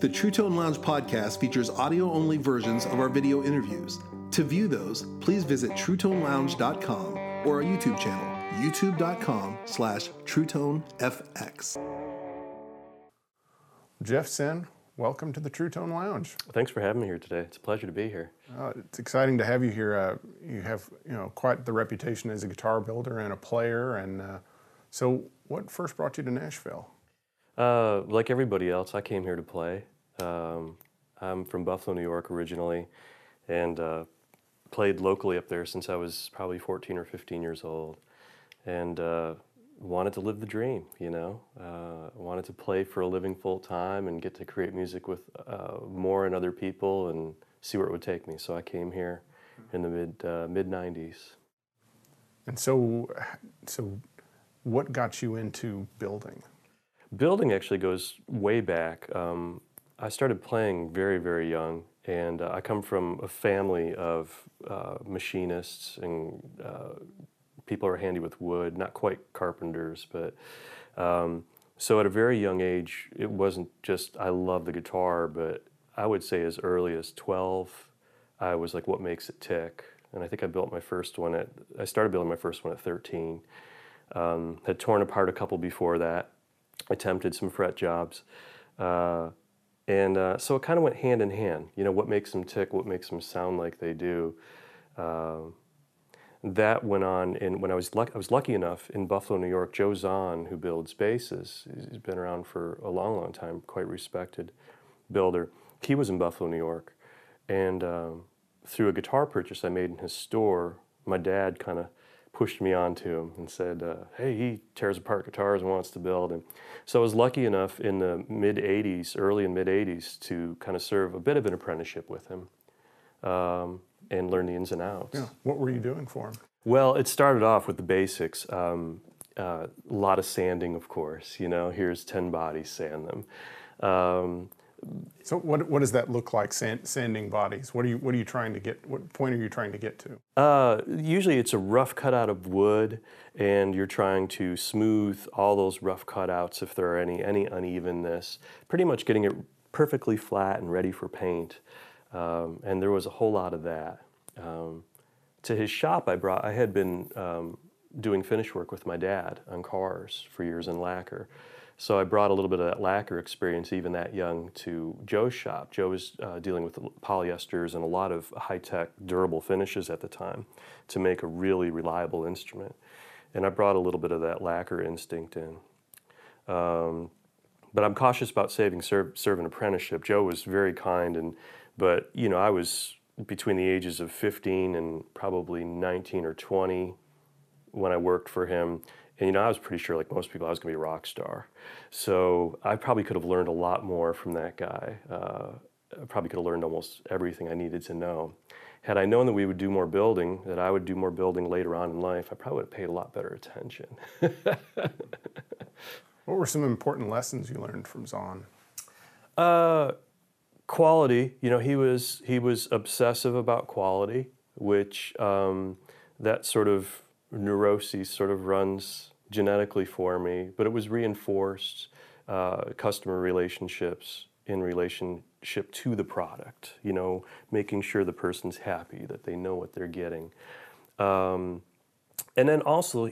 The True Tone Lounge podcast features audio-only versions of our video interviews. To view those, please visit TrueToneLounge.com or our YouTube channel, youtube.com/TrueToneFX. Jeff Sin, welcome to the True Tone Lounge. Thanks for having me here today. It's a pleasure to be here. It's exciting to have you here. You have quite the reputation as a guitar builder and a player. And so what first brought you to Nashville? Like everybody else, I came here to play. I'm from Buffalo, New York originally, and played locally up there since I was probably 14 or 15 years old, and wanted to live the dream, wanted to play for a living full time and get to create music with more and other people and see where it would take me. So I came here in the mid-90s. And so what got you into building? Building actually goes way back. I started playing very, very young, and I come from a family of machinists and people who are handy with wood, not quite carpenters, but so at a very young age, it wasn't just I love the guitar, but I would say as early as 12, I was like, what makes it tick? And I think I started building my first one at 13. Had torn apart a couple before that. Attempted some fret jobs, and so it kind of went hand in hand. What makes them tick, what makes them sound like they do. That went on, and when I was lucky enough in Buffalo, New York, Joe Zon, who builds basses, he's been around for a long, long time, quite respected builder. He was in Buffalo, New York, and through a guitar purchase I made in his store, my dad kind of pushed me onto him and said, hey, he tears apart guitars and wants to build. And so I was lucky enough in the early and mid-'80s, to kind of serve a bit of an apprenticeship with him and learn the ins and outs. Yeah. What were you doing for him? Well, it started off with the basics. A lot of sanding, of course. Here's 10 bodies, sand them. So what does that look like, sanding bodies? What are you trying to get? What point are you trying to get to? Usually it's a rough cutout of wood, and you're trying to smooth all those rough cutouts if there are any unevenness. Pretty much getting it perfectly flat and ready for paint. And there was a whole lot of that. To his shop, I had been doing finish work with my dad on cars for years in lacquer. So I brought a little bit of that lacquer experience, even that young, to Joe's shop. Joe was dealing with polyesters and a lot of high-tech, durable finishes at the time to make a really reliable instrument. And I brought a little bit of that lacquer instinct in. But I'm cautious about serving an apprenticeship. Joe was very kind, but I was between the ages of 15 and probably 19 or 20 when I worked for him. And I was pretty sure, like most people, I was going to be a rock star. So I probably could have learned a lot more from that guy. I probably could have learned almost everything I needed to know. Had I known that we would do more building, that I would do more building later on in life, I probably would have paid a lot better attention. What were some important lessons you learned from Zon? Quality. He was obsessive about quality, which that sort of neuroses sort of runs genetically for me, but it was reinforced customer relationships in relationship to the product, making sure the person's happy, that they know what they're getting. And then also,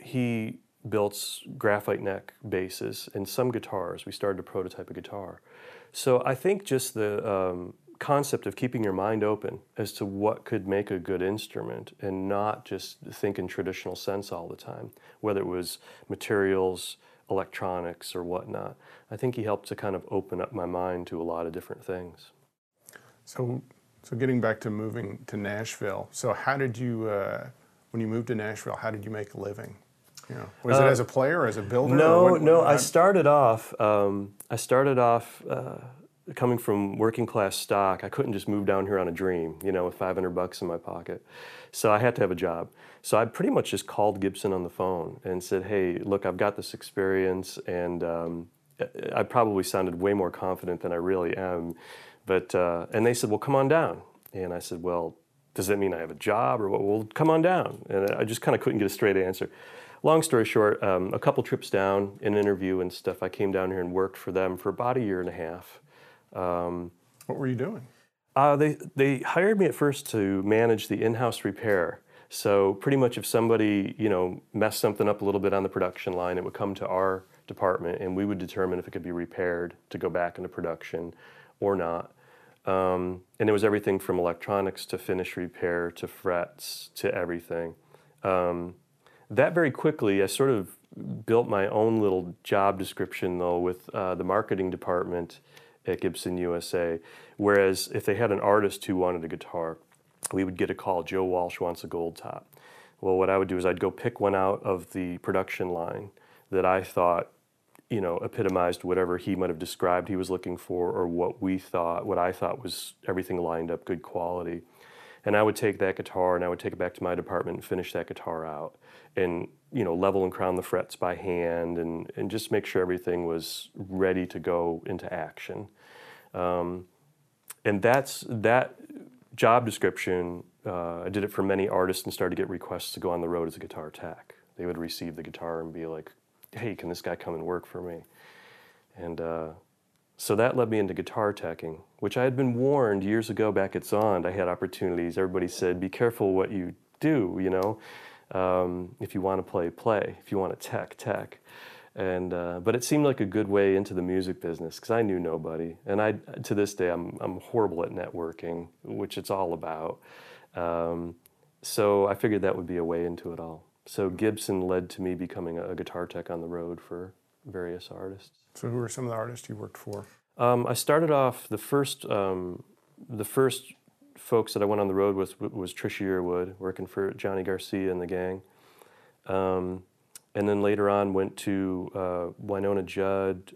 he built graphite neck basses and some guitars. We started to prototype a guitar. So I think just the concept of keeping your mind open as to what could make a good instrument and not just think in traditional sense all the time, whether it was materials, electronics, or whatnot. I think he helped to kind of open up my mind to a lot of different things. So getting back to moving to Nashville, so how did you, when you moved to Nashville, how did you make a living? Was it as a player, as a builder? No, I started off, coming from working class stock, I couldn't just move down here on a dream, with $500 in my pocket. So I had to have a job. So I pretty much just called Gibson on the phone and said, hey, look, I've got this experience, and I probably sounded way more confident than I really am. But and they said, well, come on down. And I said, well, does that mean I have a job or what? Well, come on down. And I just kind of couldn't get a straight answer. long story short, a couple trips down, an interview and stuff, I came down here and worked for them for about a year and a half. What were you doing? They hired me at first to manage the in-house repair. So pretty much if somebody, you know, messed something up a little bit on the production line, it would come to our department and we would determine if it could be repaired to go back into production or not. And it was everything from electronics to finish repair to frets to everything. That very quickly, I sort of built my own little job description though with the marketing department at Gibson USA. Whereas if they had an artist who wanted a guitar, we would get a call, Joe Walsh wants a gold top. Well, what I would do is I'd go pick one out of the production line that I thought, you know, epitomized whatever he might have described he was looking for or what we thought, what I thought was everything lined up, good quality. And I would take that guitar and I would take it back to my department and finish that guitar out and, you know, level and crown the frets by hand and just make sure everything was ready to go into action. And that job description, I did it for many artists and started to get requests to go on the road as a guitar tech. They would receive the guitar and be like, hey, can this guy come and work for me? And so that led me into guitar teching, which I had been warned years ago back at Zond. I had opportunities. Everybody said, be careful what you do, you know. If you want to play, play. If you want to tech, tech. And, but it seemed like a good way into the music business because I knew nobody. And to this day, I'm horrible at networking, which it's all about. So I figured that would be a way into it all. So Gibson led to me becoming a guitar tech on the road for various artists. So who were some of the artists you worked for? I started off, the first folks that I went on the road with was Trisha Yearwood, working for Johnny Garcia and the gang. And then later on went to Wynonna Judd,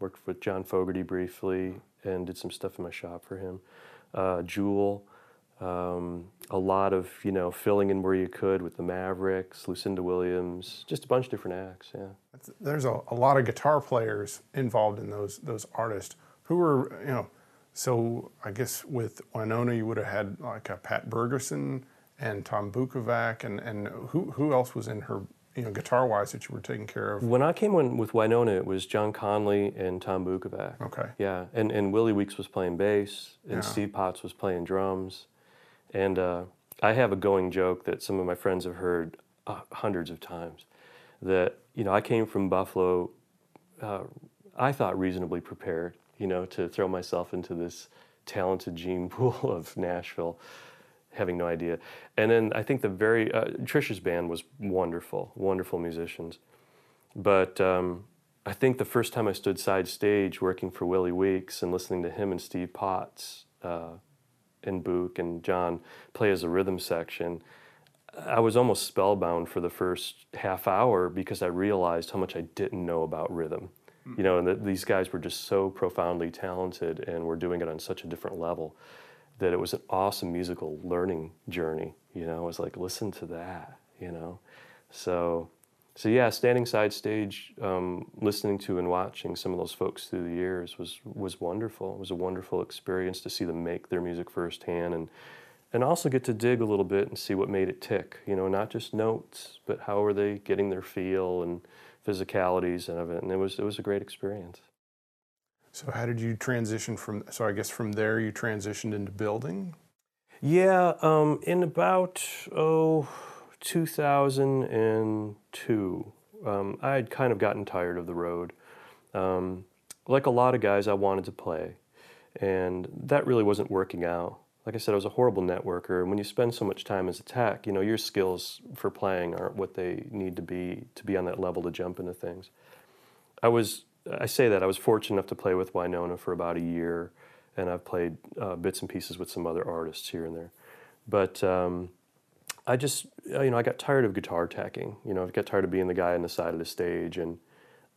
worked with John Fogarty briefly, and did some stuff in my shop for him. Jewel, a lot of, you know, filling in where you could with the Mavericks, Lucinda Williams, just a bunch of different acts, yeah. There's a lot of guitar players involved in those artists. Who were, you know, so I guess with Wynonna you would have had like a Pat Bergeson and Tom Bukovac, and who else was in her, you know, guitar-wise that you were taking care of? When I came in with Wynonna, it was John Conley and Tom Bukovac. Okay. Yeah, and Willie Weeks was playing bass, and yeah. Steve Potts was playing drums. And I have a going joke that some of my friends have heard hundreds of times, that, you know, I came from Buffalo, I thought reasonably prepared, you know, to throw myself into this talented gene pool of Nashville. Having no idea. And then I think the very, Trisha's band was wonderful, wonderful musicians. But I think the first time I stood side stage working for Willie Weeks and listening to him and Steve Potts and Book and John play as a rhythm section, I was almost spellbound for the first half hour because I realized how much I didn't know about rhythm. You know, and these guys were just so profoundly talented and were doing it on such a different level. That it was an awesome musical learning journey, you know. I was like, listen to that, you know. So yeah, standing side stage, listening to and watching some of those folks through the years was wonderful. It was a wonderful experience to see them make their music firsthand, and also get to dig a little bit and see what made it tick, you know, not just notes, but how are they getting their feel and physicalities of it. And it was a great experience. So how did you transition from, so I guess from there you transitioned into building? Yeah, in about, 2002, I had kind of gotten tired of the road. Like a lot of guys, I wanted to play, and that really wasn't working out. Like I said, I was a horrible networker, and when you spend so much time as a tech, you know, your skills for playing aren't what they need to be on that level to jump into things. I was fortunate enough to play with Wynonna for about a year, and I've played bits and pieces with some other artists here and there. But I just, you know, I got tired of guitar tacking. You know, I got tired of being the guy on the side of the stage and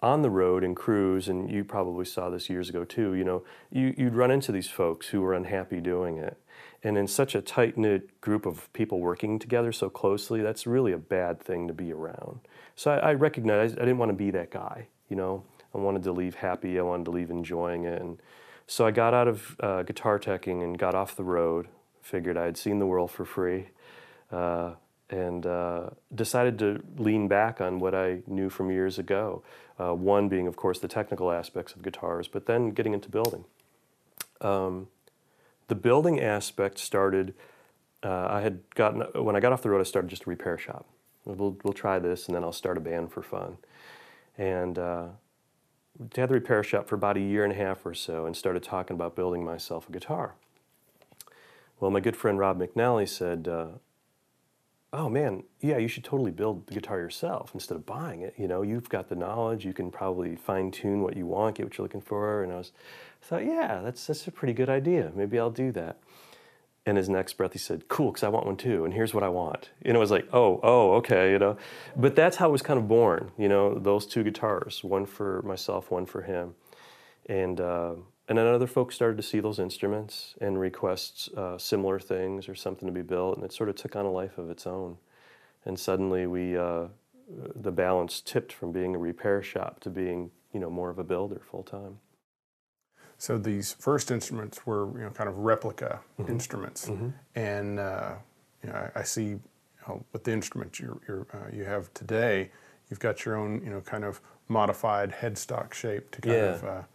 on the road and cruise, and you probably saw this years ago too, you know, you'd run into these folks who were unhappy doing it. And in such a tight-knit group of people working together so closely, that's really a bad thing to be around. So I recognized I didn't want to be that guy, you know. I wanted to leave happy, I wanted to leave enjoying it. And so I got out of guitar teching and got off the road, figured I had seen the world for free, and decided to lean back on what I knew from years ago. One being, of course, the technical aspects of guitars, but then getting into building. The building aspect started, when I got off the road, I started just a repair shop. We'll try this, and then I'll start a band for fun. And had the repair shop for about a year and a half or so, and started talking about building myself a guitar. Well, my good friend Rob McNally said, oh man, yeah, you should totally build the guitar yourself instead of buying it. You know, you've got the knowledge, you can probably fine-tune what you want, get what you're looking for. And I thought, yeah, that's a pretty good idea. Maybe I'll do that. And his next breath, he said, cool, because I want one too, and here's what I want. And it was like, oh, okay, you know. But that's how it was kind of born, you know, those two guitars, one for myself, one for him. And then other folks started to see those instruments and request similar things or something to be built, and it sort of took on a life of its own. And suddenly the balance tipped from being a repair shop to being, you know, more of a builder full time. So these first instruments were, you know, kind of replica instruments, and you know, I see how with the instrument you have today, you've got your own, you know, kind of modified headstock shape to kind of.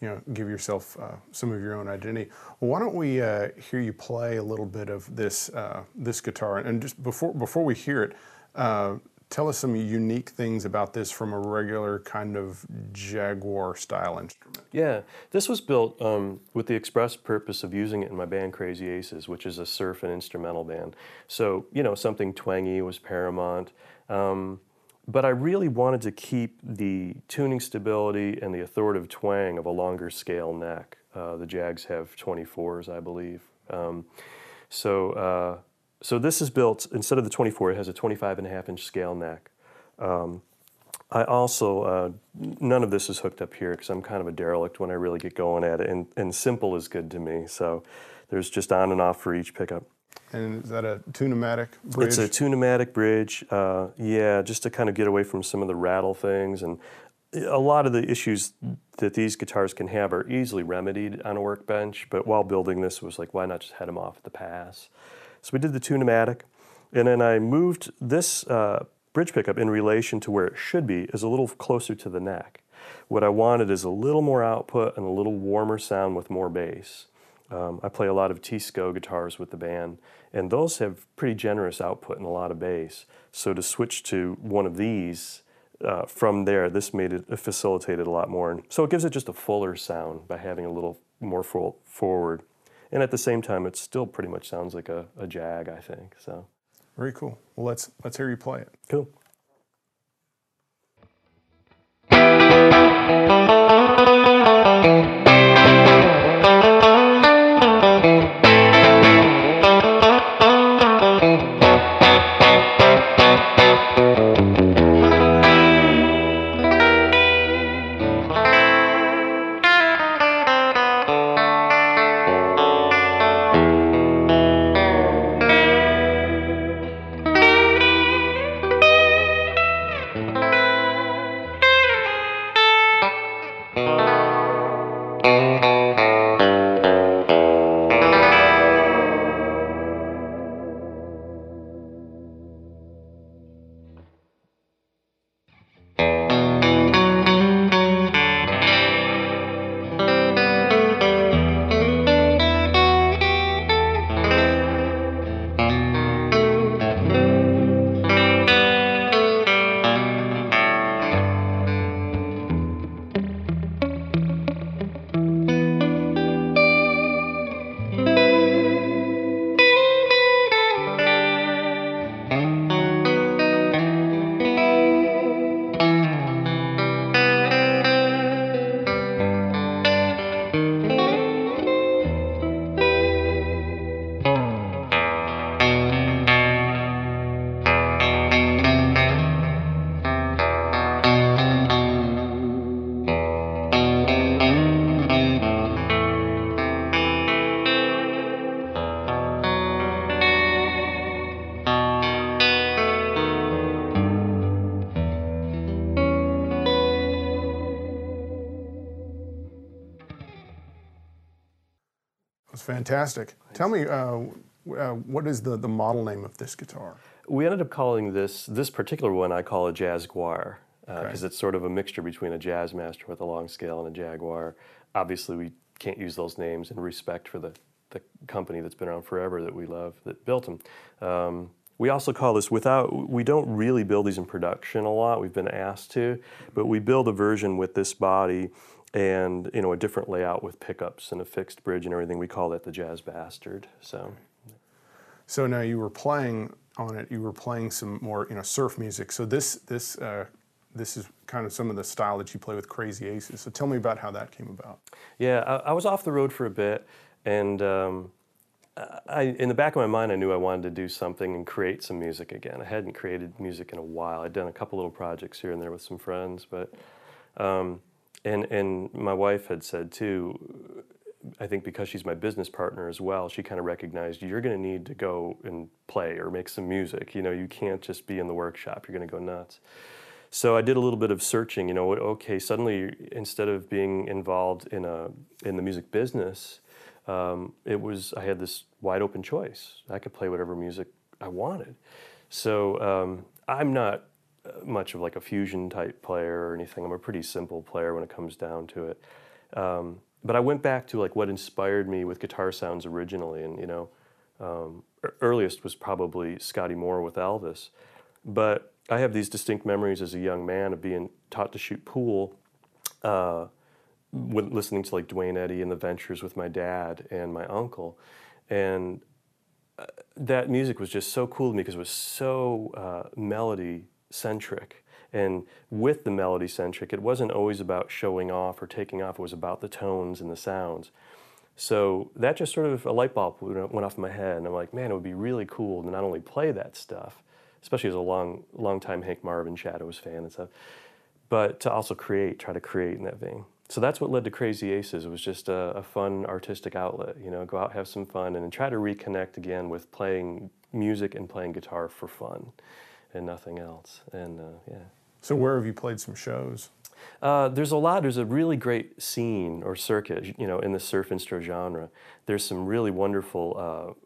You know, give yourself some of your own identity. Well, why don't we hear you play a little bit of this this guitar? And just before we hear it, tell us some unique things about this from a regular kind of Jaguar style instrument. Yeah, this was built with the express purpose of using it in my band Crazy Aces, which is a surf and instrumental band. So, you know, something twangy was paramount. But I really wanted to keep the tuning stability and the authoritative twang of a longer scale neck. The Jags have 24s, I believe. So this is built, instead of the 24, it has a 25.5-inch scale neck. I also, none of this is hooked up here because I'm kind of a derelict when I really get going at it, and simple is good to me. So there's just on and off for each pickup. And is that a tunematic bridge? It's a tunematic bridge, yeah, just to kind of get away from some of the rattle things. And a lot of the issues that these guitars can have are easily remedied on a workbench, but while building this, it was like, why not just head them off at the pass? So we did the tunematic, and then I moved this bridge pickup in relation to where it should be, is a little closer to the neck. What I wanted is a little more output and a little warmer sound with more bass. I play a lot of Teisco guitars with the band, and those have pretty generous output and a lot of bass. So to switch to one of these from there, this made it facilitated a lot more. And so it gives it just a fuller sound by having a little more forward. And at the same time, it still pretty much sounds like a Jag, I think. So very cool. Well, let's hear you play it. Cool. Fantastic. Thanks. Tell me, what is the model name of this guitar? We ended up calling this particular one, I call a Jazz Guar, because it's sort of a mixture between a Jazz Master with a long scale and a Jaguar. Obviously, we can't use those names in respect for the company that's been around forever that we love that built them. We also call this, we don't really build these in production a lot, we've been asked to, but we build a version with this body and, you know, a different layout with pickups and a fixed bridge and everything. We call that the Jazz Bastard. So now you were playing on it, you were playing some more, you know, surf music. So this is kind of some of the style that you play with Crazy Aces. So tell me about how that came about. Yeah, I was off the road for a bit, and in the back of my mind, I knew I wanted to do something and create some music again. I hadn't created music in a while. I'd done a couple little projects here and there with some friends, but and my wife had said too, I think because she's my business partner as well, she kind of recognized you're going to need to go and play or make some music. You know, you can't just be in the workshop. You're going to go nuts. So I did a little bit of searching. You know, okay, suddenly instead of being involved in the music business, I had this wide open choice. I could play whatever music I wanted. So I'm not much of like a fusion type player or anything. I'm a pretty simple player when it comes down to it. But I went back to like what inspired me with guitar sounds originally, and you know, earliest was probably Scotty Moore with Elvis. But I have these distinct memories as a young man of being taught to shoot pool, with listening to like Duane Eddy and the Ventures with my dad and my uncle, and that music was just so cool to me because it was so melody centric. And with the melody-centric, it wasn't always about showing off or taking off. It was about the tones and the sounds. So that just sort of, a light bulb went off in my head. And I'm like, man, it would be really cool to not only play that stuff, especially as a long-time Hank Marvin Shadows fan and stuff, but to also try to create in that vein. So that's what led to Crazy Aces. It was just a fun artistic outlet, you know, go out, have some fun, and then try to reconnect again with playing music and playing guitar for fun and nothing else. And yeah. So where have you played some shows? There's a really great scene or circuit, you know, in the surf instro genre. There's some really wonderful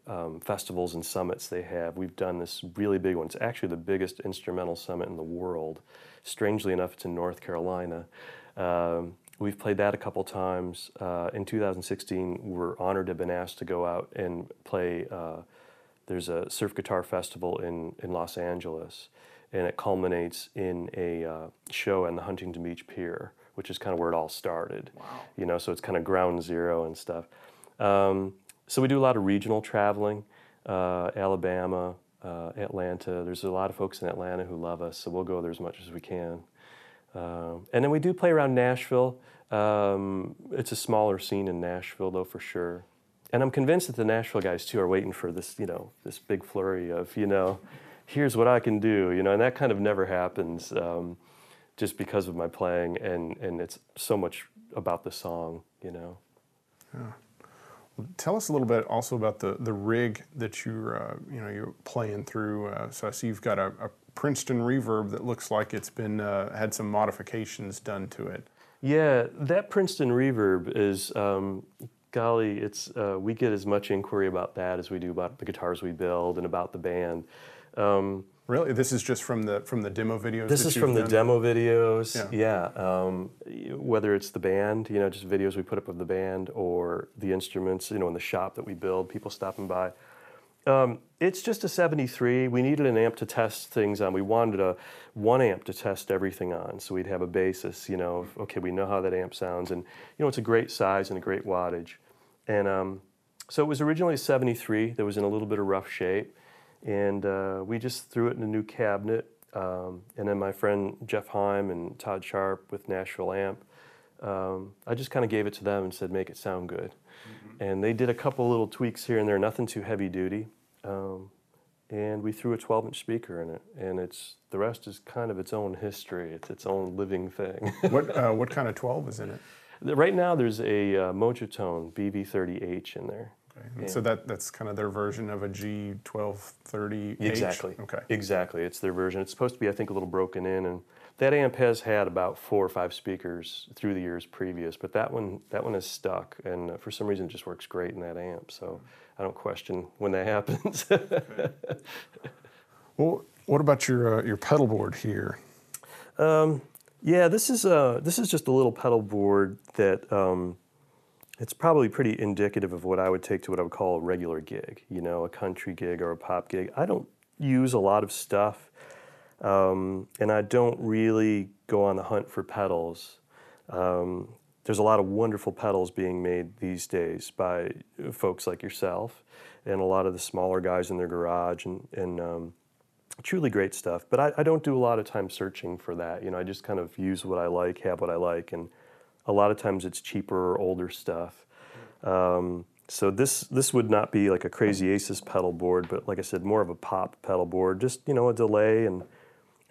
festivals and summits they have. We've done this really big one. It's actually the biggest instrumental summit in the world. Strangely enough, it's in North Carolina. We've played that a couple times. In 2016, we're honored to have been asked to go out and play. There's a surf guitar festival in Los Angeles, and it culminates in a show on the Huntington Beach Pier, which is kind of where it all started. Wow. You know, so it's kind of ground zero and stuff. So we do a lot of regional traveling, Alabama, Atlanta. There's a lot of folks in Atlanta who love us, so we'll go there as much as we can. And then we do play around Nashville. It's a smaller scene in Nashville, though, for sure. And I'm convinced that the Nashville guys, too, are waiting for this, you know, this big flurry of, you know, here's what I can do, you know, and that kind of never happens just because of my playing, and it's so much about the song, you know. Yeah. Well, tell us a little bit also about the rig that you're playing through. So I see you've got a Princeton Reverb that looks like it's been had some modifications done to it. Yeah, that Princeton Reverb is, golly, it's we get as much inquiry about that as we do about the guitars we build and about the band. Really, this is just from the demo videos. This is from the demo videos. Yeah. Whether it's the band, you know, just videos we put up of the band, or the instruments, you know, in the shop that we build, people stopping by. It's just a 73. We needed an amp to test things on. We wanted one amp to test everything on, so we'd have a basis, you know, of, okay, we know how that amp sounds, and you know, it's a great size and a great wattage, and so it was originally a 73 that was in a little bit of rough shape. And we just threw it in a new cabinet. And then my friend Jeff Heim and Todd Sharp with Nashville Amp, I just kind of gave it to them and said, make it sound good. Mm-hmm. And they did a couple little tweaks here and there, nothing too heavy duty. And we threw a 12-inch speaker in it. And the rest is kind of its own history. It's its own living thing. What kind of 12 is in it? Right now there's a Guyatone BV30H in there. And yeah. So that's kind of their version of a G1230H? Exactly. Okay. Exactly. It's their version. It's supposed to be, I think, a little broken in. And that amp has had about 4 or 5 speakers through the years previous, but that one is stuck. And for some reason, it just works great in that amp. So I don't question when that happens. Okay. Well, what about your pedal board here? Yeah, this is just a little pedal board that it's probably pretty indicative of what I would take to what I would call a regular gig. You know, a country gig or a pop gig. I don't use a lot of stuff, and I don't really go on the hunt for pedals. There's a lot of wonderful pedals being made these days by folks like yourself and a lot of the smaller guys in their garage, and truly great stuff. But I don't do a lot of time searching for that. You know, I just kind of use what I like, have what I like, and a lot of times it's cheaper or older stuff. So this would not be like a Crazy Aces pedal board, but like I said, more of a pop pedal board. Just, you know, a delay and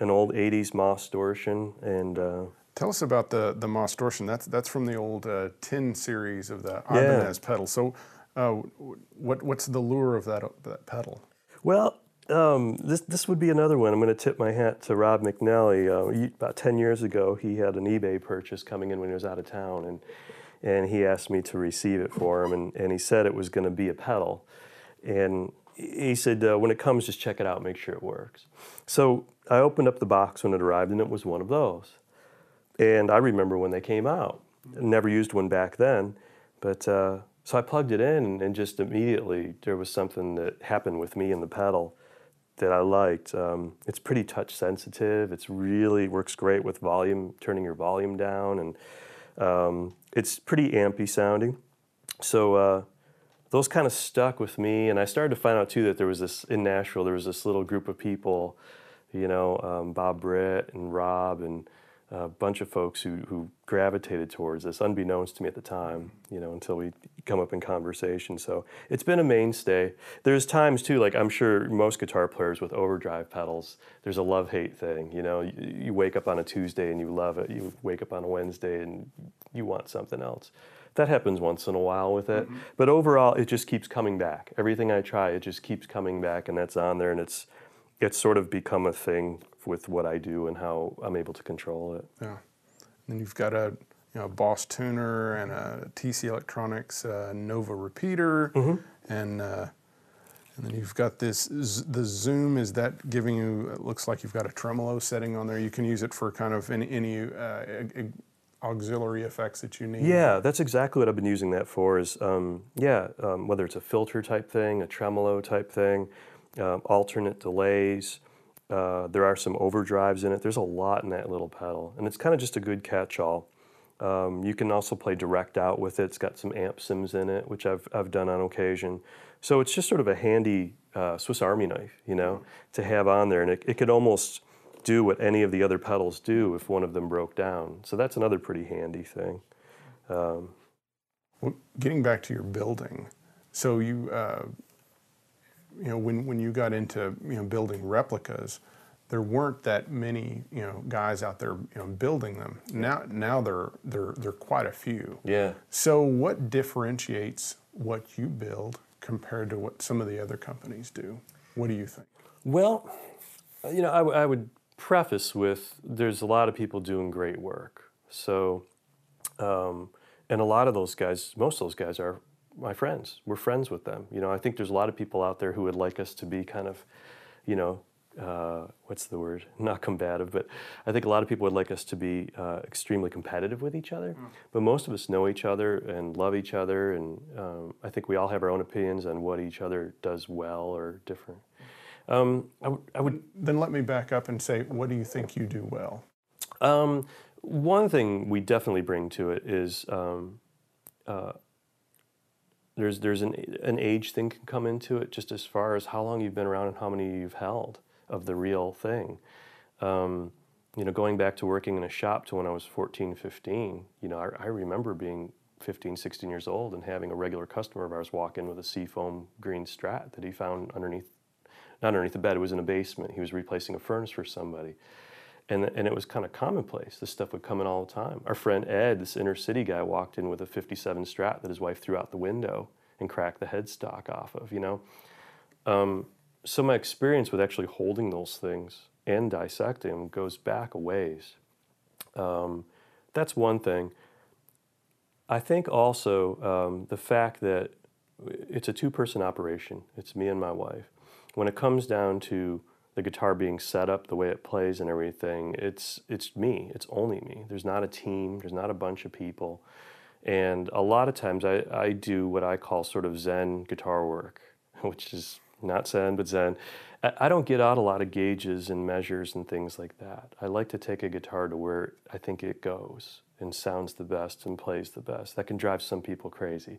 an old 80s Moss Torsion. And tell us about the Moss Torsion. That's from the old 10 series of the Ibanez pedal. So what's the lure of that pedal? Well, this would be another one. I'm going to tip my hat to Rob McNally. About 10 years ago, he had an eBay purchase coming in when he was out of town, and he asked me to receive it for him, and he said it was going to be a pedal. And he said, when it comes, just check it out, make sure it works. So I opened up the box when it arrived, and it was one of those. And I remember when they came out. Never used one back then, but so I plugged it in, and just immediately there was something that happened with me and the pedal that I liked. It's pretty touch sensitive. It's really works great with volume, turning your volume down, and it's pretty ampy sounding. So those kind of stuck with me, and I started to find out too that there was this, in Nashville, there was this little group of people, you know, Bob Britt and Rob and a bunch of folks who gravitated towards this, unbeknownst to me at the time, you know, until we come up in conversation. So it's been a mainstay. There's times too, like I'm sure most guitar players with overdrive pedals, there's a love-hate thing, you know. You wake up on a Tuesday and you love it. You wake up on a Wednesday and you want something else. That happens once in a while with it. Mm-hmm. But overall, it just keeps coming back. Everything I try, it just keeps coming back, and that's on there, and it's sort of become a thing with what I do and how I'm able to control it. Yeah, and then you've got a, you know, Boss tuner and a TC Electronics Nova repeater, mm-hmm. And then you've got the Zoom. Is that giving you? It looks like you've got a tremolo setting on there. You can use it for kind of any auxiliary effects that you need. Yeah, that's exactly what I've been using that for. Is whether it's a filter type thing, a tremolo type thing, alternate delays. There are some overdrives in it. There's a lot in that little pedal, and it's kind of just a good catch-all. You can also play direct out with it. It's got some amp sims in it, which I've done on occasion. So it's just sort of a handy Swiss Army knife, you know, to have on there, and it could almost do what any of the other pedals do if one of them broke down. So that's another pretty handy thing. Well, getting back to your building, so you. You know, when you got into, you know, building replicas, there weren't that many, you know, guys out there, you know, building them. Now there are quite a few. Yeah. So what differentiates what you build compared to what some of the other companies do? What do you think? Well, you know, I would preface with there's a lot of people doing great work. So, and a lot of those guys, most of those guys are my friends. We're friends with them. You know, I think there's a lot of people out there who would like us to be kind of, you know, what's the word? Not combative, but I think a lot of people would like us to be extremely competitive with each other. But most of us know each other and love each other, and I think we all have our own opinions on what each other does well or different. Then let me back up and say, what do you think you do well? One thing we definitely bring to it is there's an age thing can come into it, just as far as how long you've been around and how many you've held of the real thing. You know, going back to working in a shop to when I was 14, 15, you know, I remember being 15, 16 years old and having a regular customer of ours walk in with a seafoam green Strat that he found underneath, not underneath the bed, it was in a basement. He was replacing a furnace for somebody. And it was kind of commonplace. This stuff would come in all the time. Our friend Ed, this inner city guy, walked in with a 57 Strat that his wife threw out the window and cracked the headstock off of, you know. So my experience with actually holding those things and dissecting them goes back a ways. That's one thing. I think also the fact that it's a two-person operation. It's me and my wife. When it comes down to the guitar being set up, the way it plays and everything, it's me. It's only me. There's not a team. There's not a bunch of people. And a lot of times I do what I call sort of Zen guitar work, which is not Zen, but Zen. I don't get out a lot of gauges and measures and things like that. I like to take a guitar to where I think it goes and sounds the best and plays the best. That can drive some people crazy.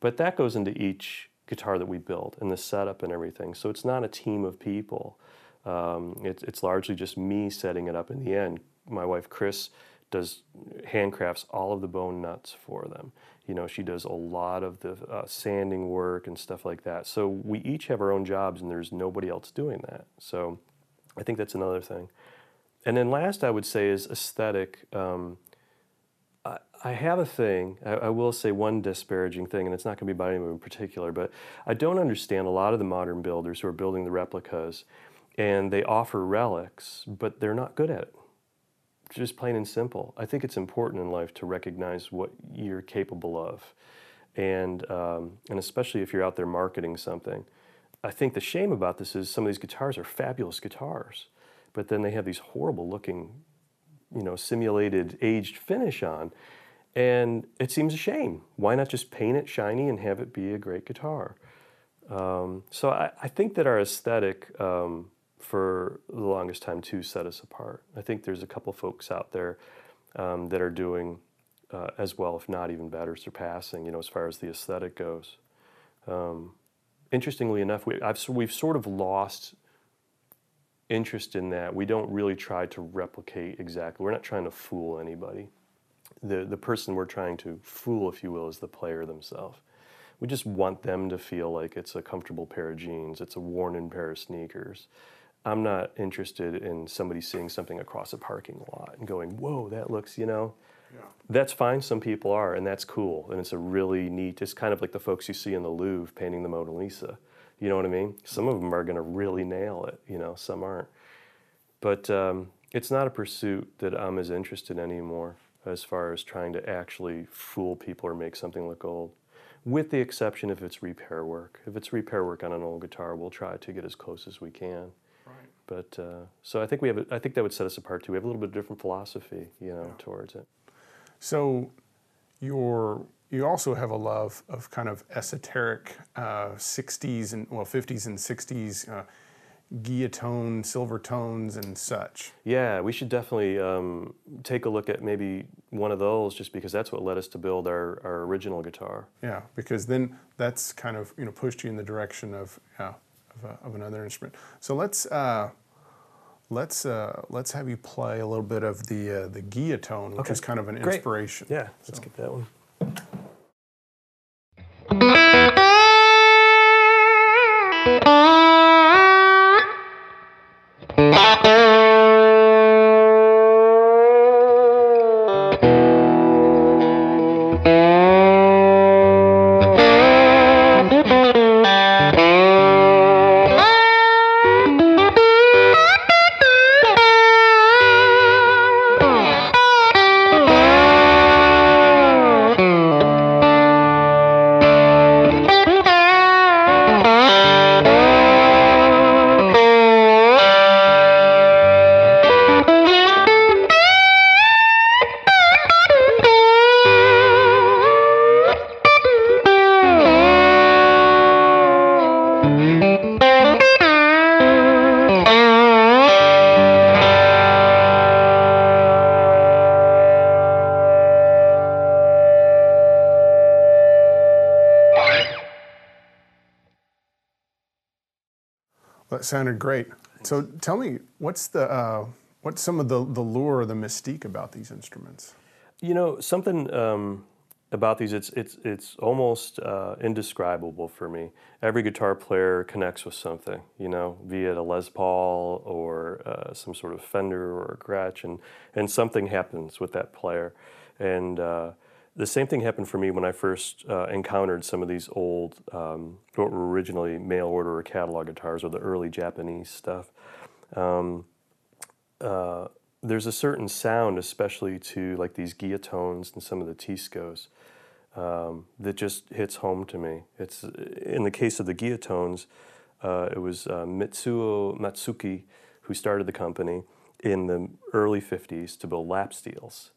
But that goes into each guitar that we build and the setup and everything. So it's not a team of people. It's largely just me setting it up in the end. My wife, Chris, does handcrafts all of the bone nuts for them. You know, she does a lot of the sanding work and stuff like that. So we each have our own jobs and there's nobody else doing that. So I think that's another thing. And then last I would say is aesthetic. I have a thing, I will say one disparaging thing, and it's not going to be about anyone in particular, but I don't understand a lot of the modern builders who are building the replicas, and they offer relics, but they're not good at it. Just plain and simple. I think it's important in life to recognize what you're capable of, and especially if you're out there marketing something. I think the shame about this is some of these guitars are fabulous guitars, but then they have these horrible looking, you know, simulated aged finish on, and it seems a shame. Why not just paint it shiny and have it be a great guitar? So I think that our aesthetic, for the longest time to set us apart. I think there's a couple folks out there that are doing as well, if not even better, surpassing, you know, as far as the aesthetic goes. Interestingly enough, we've sort of lost interest in that. We don't really try to replicate exactly. We're not trying to fool anybody. The person we're trying to fool, if you will, is the player themselves. We just want them to feel like it's a comfortable pair of jeans, it's a worn-in pair of sneakers. I'm not interested in somebody seeing something across a parking lot and going, whoa, that looks, you know. Yeah. That's fine, some people are, and that's cool. And it's a really neat, it's kind of like the folks you see in the Louvre painting the Mona Lisa. You know what I mean? Some of them are gonna really nail it, you know, some aren't. But it's not a pursuit that I'm as interested in anymore as far as trying to actually fool people or make something look old. With the exception if it's repair work. If it's repair work on an old guitar, we'll try to get as close as we can. Right. But so I think we have. I think that would set us apart too. We have a little bit of different philosophy, you know, yeah, towards it. So, you also have a love of kind of esoteric '60s and well '50s and '60s Guyatone, silver tones, and such. Yeah, we should definitely take a look at maybe one of those, just because that's what led us to build our original guitar. Yeah, because then that's kind of, you know, pushed you in the direction of another instrument. So let's have you play a little bit of the Guyatone, which is kind of an inspiration. Yeah, so let's get that one. Sounded great. So tell me, what's the what's some of the lure or the mystique about these instruments? You know, something about these, it's almost indescribable for me. Every guitar player connects with something, you know, via a Les Paul or some sort of Fender or a Gretsch, and something happens with that player. And the same thing happened for me when I first encountered some of these old, what were originally mail order or catalog guitars or the early Japanese stuff. There's a certain sound, especially to like these Guyatones and some of the Teiscos, that just hits home to me. It's in the case of the Guyatones, It was Mitsuo Matsuki who started the company in the early 50s to build lap steels.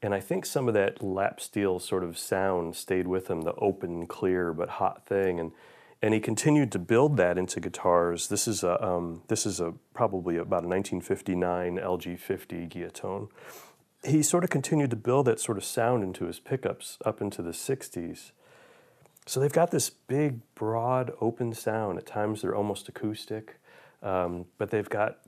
And I think some of that lap steel sort of sound stayed with him, the open, clear, but hot thing. And he continued to build that into guitars. This is a probably about a 1959 LG50 Guyatone. He sort of continued to build that sort of sound into his pickups up into the 60s. So they've got this big, broad, open sound. At times they're almost acoustic, but they've got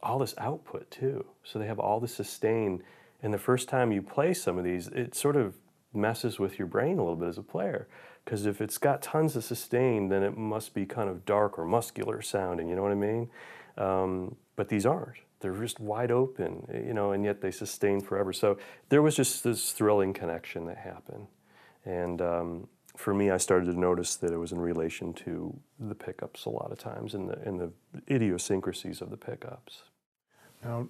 all this output too. So they have all the sustain. And the first time you play some of these, it sort of messes with your brain a little bit as a player. Because if it's got tons of sustain, then it must be kind of dark or muscular sounding, you know what I mean? But these aren't. They're just wide open, you know, and yet they sustain forever. So there was just this thrilling connection that happened. And for me, I started to notice that it was in relation to the pickups a lot of times and the idiosyncrasies of the pickups. Now,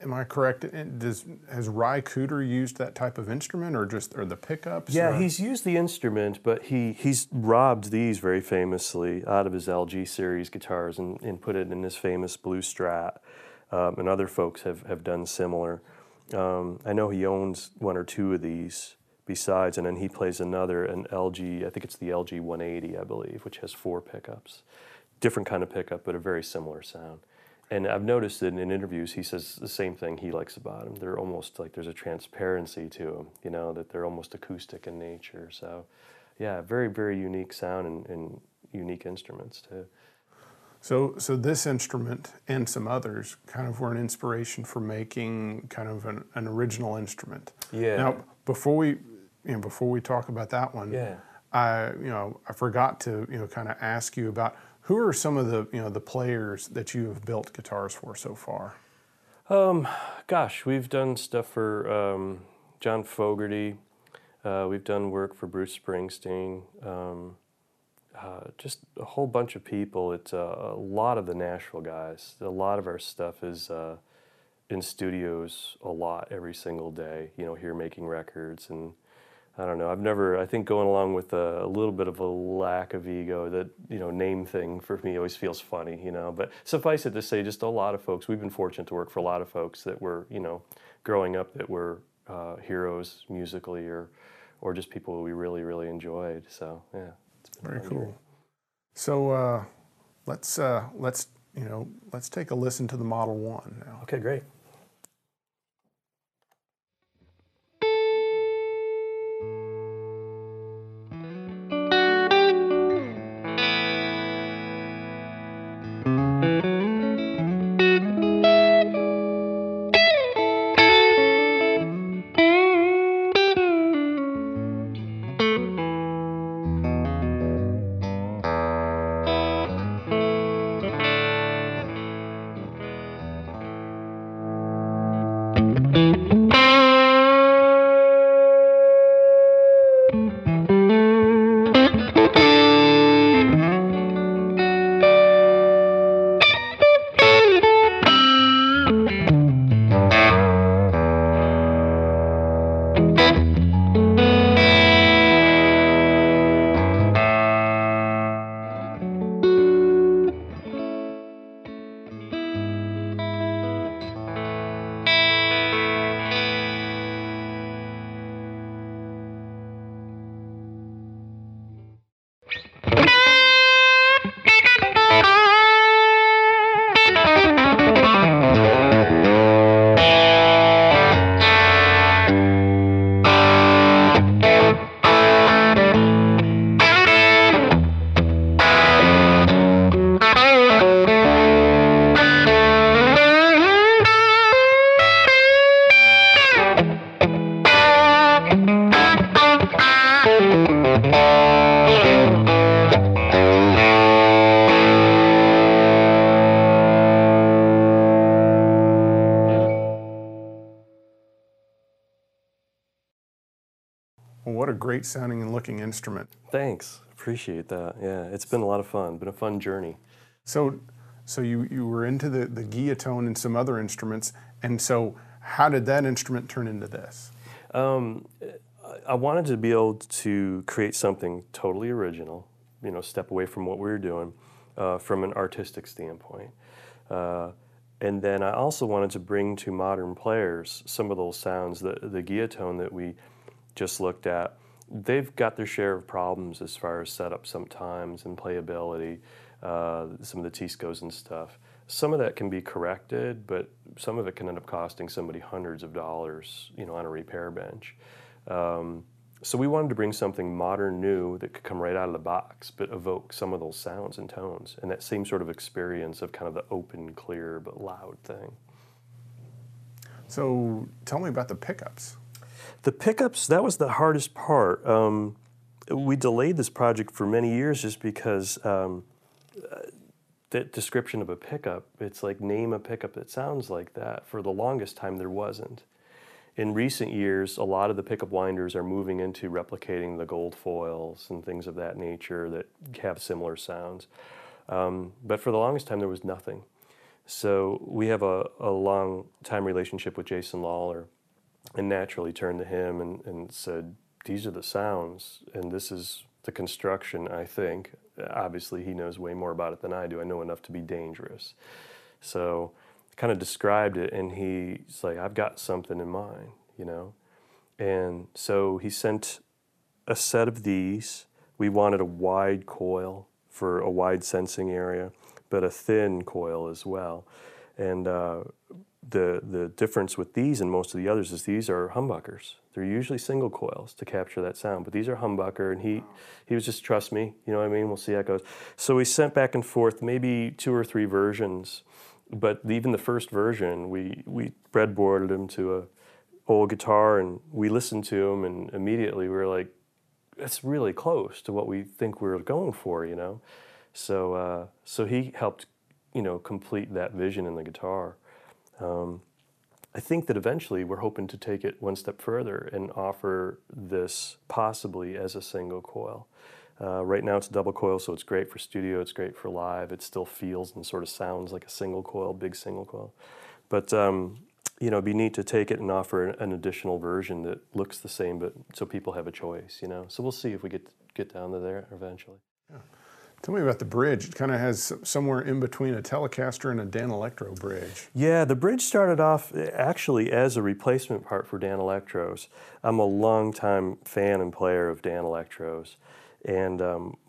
am I correct? Has Ry Cooter used that type of instrument, or just the pickups? Yeah, or? He's used the instrument, but he's robbed these very famously out of his LG series guitars and put it in his famous Blue Strat, and other folks have done similar. I know he owns one or two of these besides, and then he plays another, an LG, I think it's the LG 180, I believe, which has 4 pickups. Different kind of pickup, but a very similar sound. And I've noticed that in interviews, he says the same thing he likes about them. They're almost like there's a transparency to them, you know, that they're almost acoustic in nature. So, yeah, very, very unique sound and unique instruments, too. So this instrument and some others kind of were an inspiration for making kind of an original instrument. Yeah. Now, before we talk about that one, yeah. I forgot to, kind of ask you about, who are some of the the players that you have built guitars for so far? Gosh, we've done stuff for John Fogarty. We've done work for Bruce Springsteen. Just a whole bunch of people. It's a lot of the Nashville guys. A lot of our stuff is in studios a lot every single day. You know, here making records and. I don't know, I think going along with a little bit of a lack of ego, that, name thing for me always feels funny, but suffice it to say, just a lot of folks, we've been fortunate to work for a lot of folks that were, growing up that were heroes musically or just people we really, really enjoyed, so yeah. It's been very cool. So let's take a listen to the Model 1 now. Okay, great. Great sounding and looking instrument. Thanks, appreciate that. Yeah, it's been a lot of fun, been a fun journey. So you were into the Guyatone and some other instruments, and so how did that instrument turn into this? I wanted to be able to create something totally original, step away from what we were doing, from an artistic standpoint. And then I also wanted to bring to modern players some of those sounds. The Guyatone that we just looked at, they've got their share of problems as far as setup sometimes and playability, some of the Teiscos and stuff. Some of that can be corrected, but some of it can end up costing somebody hundreds of dollars, you know, on a repair bench. So we wanted to bring something modern, new, that could come right out of the box, but evoke some of those sounds and tones, and that same sort of experience of kind of the open, clear, but loud thing. So tell me about the pickups. The pickups, that was the hardest part. We delayed this project for many years just because that description of a pickup, it's like name a pickup that sounds like that. For the longest time, there wasn't. In recent years, a lot of the pickup winders are moving into replicating the gold foils and things of that nature that have similar sounds. But for the longest time, there was nothing. So we have a long time relationship with Jason Lawler, and naturally turned to him and said, these are the sounds, and this is the construction, I think. Obviously, he knows way more about it than I do. I know enough to be dangerous. So I kind of described it, and he's like, I've got something in mind, you know? And so he sent a set of these. We wanted a wide coil for a wide sensing area, but a thin coil as well. And the difference with these and most of the others is these are humbuckers. They're usually single coils to capture that sound, but these are humbucker, and he was just, trust me, you know what I mean? We'll see how it goes. So we sent back and forth maybe 2 or 3 versions, but even the first version, we breadboarded him to an old guitar, and we listened to him, and immediately we were like, that's really close to what we think we were going for, you know? So, so he helped, you know, complete that vision in the guitar. I think that eventually we're hoping to take it one step further and offer this possibly as a single coil. Right now it's a double coil, so it's great for studio, it's great for live, it still feels and sort of sounds like a single coil, big single coil. But you know, it'd be neat to take it and offer an additional version that looks the same, but so people have a choice, you know. So we'll see if we get down to there eventually. Yeah. Tell me about the bridge. It kind of has somewhere in between a Telecaster and a Danelectro bridge. Yeah, the bridge started off actually as a replacement part for Danelectros. I'm a long-time fan and player of Danelectros. And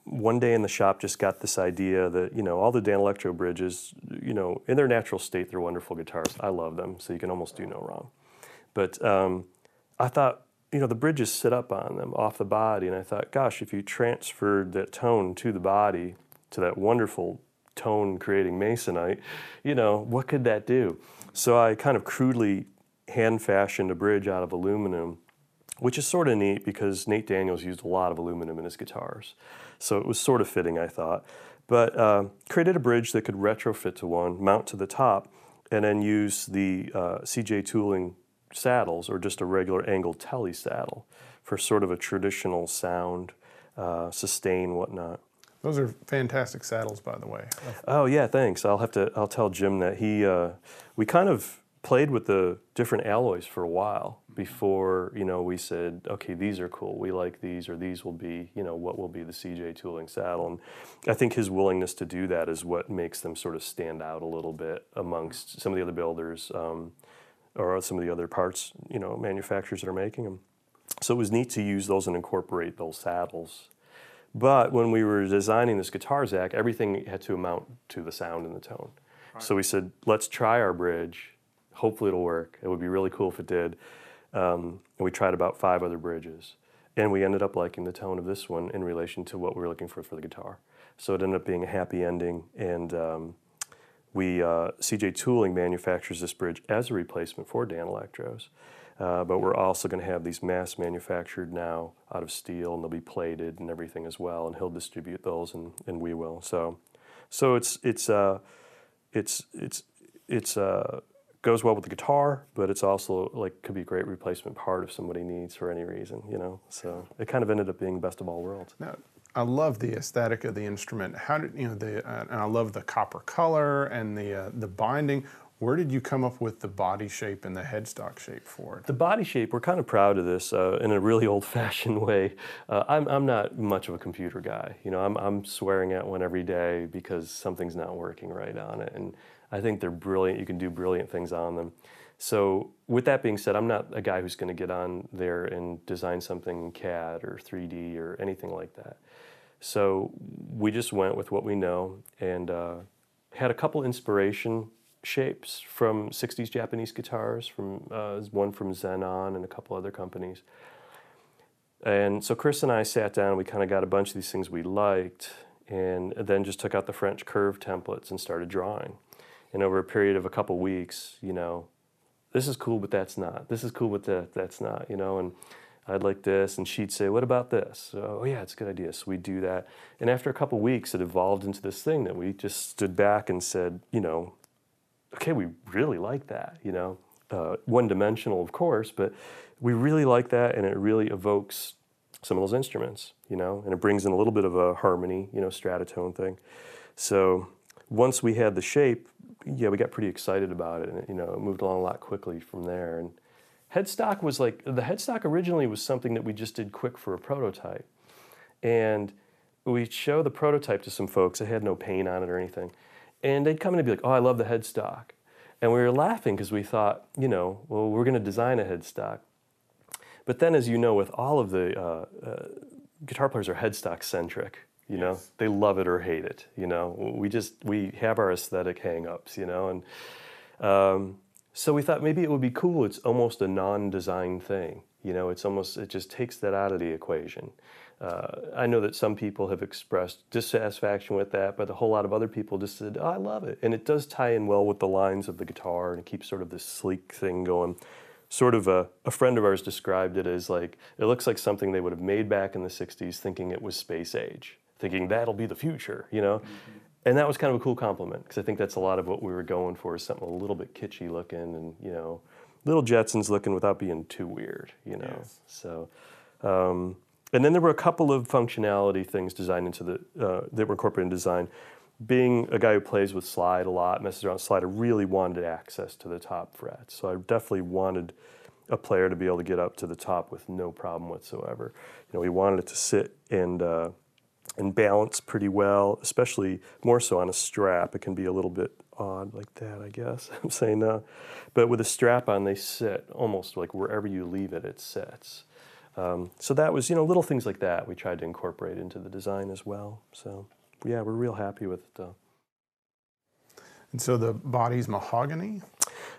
one day in the shop just got this idea that, you know, all the Danelectro bridges, you know, in their natural state, they're wonderful guitars. I love them, so you can almost do no wrong. But I thought, you know, the bridges sit up on them, off the body, and I thought, gosh, if you transferred that tone to the body, to that wonderful tone-creating masonite, you know, what could that do? So I kind of crudely hand-fashioned a bridge out of aluminum, which is sort of neat because Nate Daniels used a lot of aluminum in his guitars. So it was sort of fitting, I thought. But created a bridge that could retrofit to one, mount to the top, and then use the CJ Tooling saddles, or just a regular angled telly saddle, for sort of a traditional sound, sustain, whatnot. Those are fantastic saddles, by the way. Oh yeah, thanks. I'll tell Jim that he. We kind of played with the different alloys for a while before, you know, we said, okay, these are cool. We like these, or these will be, you know, what will be the CJ Tooling saddle. And I think his willingness to do that is what makes them sort of stand out a little bit amongst some of the other builders. Or some of the other parts, you know, manufacturers that are making them. So it was neat to use those and incorporate those saddles. But when we were designing this guitar, Zach, everything had to amount to the sound and the tone. Right. So we said, let's try our bridge. Hopefully it'll work. It would be really cool if it did. And we tried about 5 other bridges. And we ended up liking the tone of this one in relation to what we were looking for the guitar. So it ended up being a happy ending, and CJ Tooling manufactures this bridge as a replacement for Danelectros, but we're also going to have these mass manufactured now out of steel, and they'll be plated and everything as well, and he'll distribute those, and we will. So it goes well with the guitar, but it's also like could be a great replacement part if somebody needs for any reason, you know. So it kind of ended up being best of all worlds. Now, I love the aesthetic of the instrument. How did you know the? And I love the copper color and the binding. Where did you come up with the body shape and the headstock shape for it? The body shape, we're kind of proud of this in a really old-fashioned way. I'm not much of a computer guy. You know, I'm swearing at one every day because something's not working right on it. And I think they're brilliant. You can do brilliant things on them. So with that being said, I'm not a guy who's going to get on there and design something in CAD or 3D or anything like that. So we just went with what we know and had a couple inspiration shapes from 60s Japanese guitars, from one from Zenon and a couple other companies. And so Chris and I sat down and we kind of got a bunch of these things we liked and then just took out the French curve templates and started drawing. And over a period of a couple weeks, you know, this is cool, but that's not. This is cool, but that's not, you know, and I'd like this, and she'd say, what about this? Oh yeah, it's a good idea, so we'd do that. And after a couple weeks, it evolved into this thing that we just stood back and said, you know, okay, we really like that, you know. One-dimensional, of course, but we really like that, and it really evokes some of those instruments, you know, and it brings in a little bit of a harmony, you know, Stratotone thing. So once we had the shape, yeah, we got pretty excited about it, and it, you know, it moved along a lot quickly from there. And headstock was like, the headstock originally was something that we just did quick for a prototype. And we'd show the prototype to some folks. It had no paint on it or anything. And they'd come in and be like, oh, I love the headstock. And we were laughing because we thought, you know, well, we're going to design a headstock. But then, as you know, with all of the guitar players are headstock centric, you know, yes. They love it or hate it, you know. We have our aesthetic hang-ups, you know. And so we thought maybe it would be cool. It's almost a non-design thing, you know. It's almost, it just takes that out of the equation. I know that some people have expressed dissatisfaction with that, but a whole lot of other people just said, oh, I love it. And it does tie in well with the lines of the guitar, and it keeps sort of this sleek thing going. Sort of a friend of ours described it as like, it looks like something they would have made back in the 60s thinking it was space age, thinking that'll be the future, you know? Mm-hmm. And that was kind of a cool compliment, because I think that's a lot of what we were going for, is something a little bit kitschy looking and, you know, little Jetsons looking without being too weird, you know? Yes. So... and then there were a couple of functionality things designed into the that were incorporated in design. Being a guy who plays with slide a lot, messes around with slide, I really wanted access to the top frets. So I definitely wanted a player to be able to get up to the top with no problem whatsoever. You know, we wanted it to sit and balance pretty well, especially more so on a strap. It can be a little bit odd like that, I guess. I'm saying no, but with a strap on, they sit almost like wherever you leave it, it sits. So that was, you know, little things like that we tried to incorporate into the design as well. So, yeah, we're real happy with it, though. And so the body's mahogany?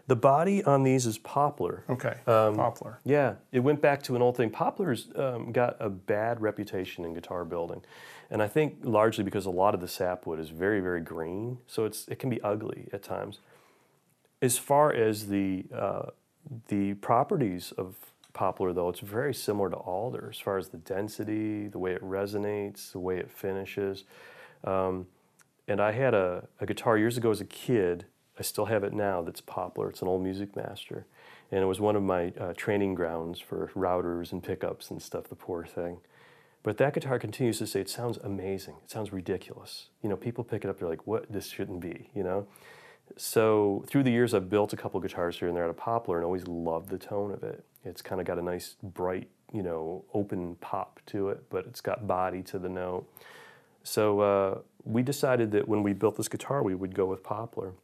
The body on these is poplar. Okay, poplar. Yeah, it went back to an old thing. Poplar's got a bad reputation in guitar building. And I think largely because a lot of the sapwood is very, very green, so it can be ugly at times. As far as the properties of poplar, though, it's very similar to alder as far as the density, the way it resonates, the way it finishes. And I had a guitar years ago as a kid, I still have it now, that's poplar. It's an old Music Master. And it was one of my training grounds for routers and pickups and stuff, the poor thing. But that guitar continues to say, it sounds amazing. It sounds ridiculous. You know, people pick it up, they're like, what? This shouldn't be, you know? So through the years, I've built a couple guitars here and there out of poplar and always loved the tone of it. It's kind of got a nice, bright, you know, open pop to it, but it's got body to the note. So we decided that when we built this guitar, we would go with poplar.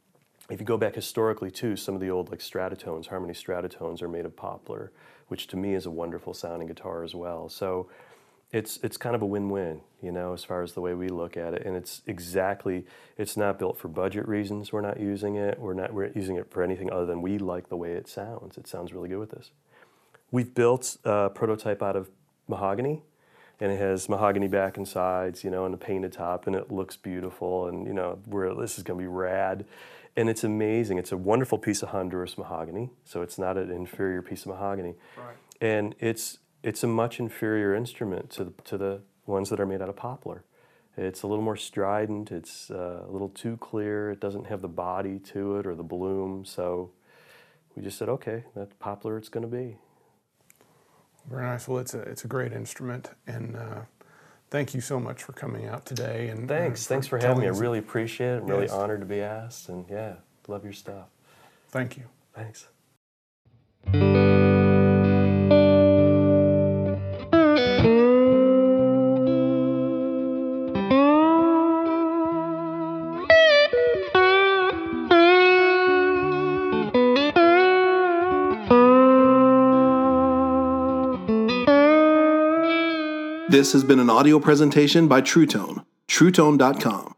If you go back historically, too, some of the old, like, Stratotones, Harmony Stratotones are made of poplar, which to me is a wonderful sounding guitar as well. So it's kind of a win-win, you know, as far as the way we look at it. And it's exactly, it's not built for budget reasons. We're not using it. We're not using it for anything other than we like the way it sounds. It sounds really good with this. We've built a prototype out of mahogany, and it has mahogany back and sides, you know, and a painted top, and it looks beautiful, and, you know, this is going to be rad. And it's amazing. It's a wonderful piece of Honduras mahogany, so it's not an inferior piece of mahogany. Right. And it's a much inferior instrument to the ones that are made out of poplar. It's a little more strident, it's a little too clear, it doesn't have the body to it or the bloom, so we just said, okay, that's poplar it's gonna be. Very nice, well it's a great instrument, and thank you so much for coming out today. And thanks for having me, I really appreciate it, I'm really honored to be asked, and yeah, love your stuff. Thank you. Thanks. This has been an audio presentation by TrueTone, TrueTone.com.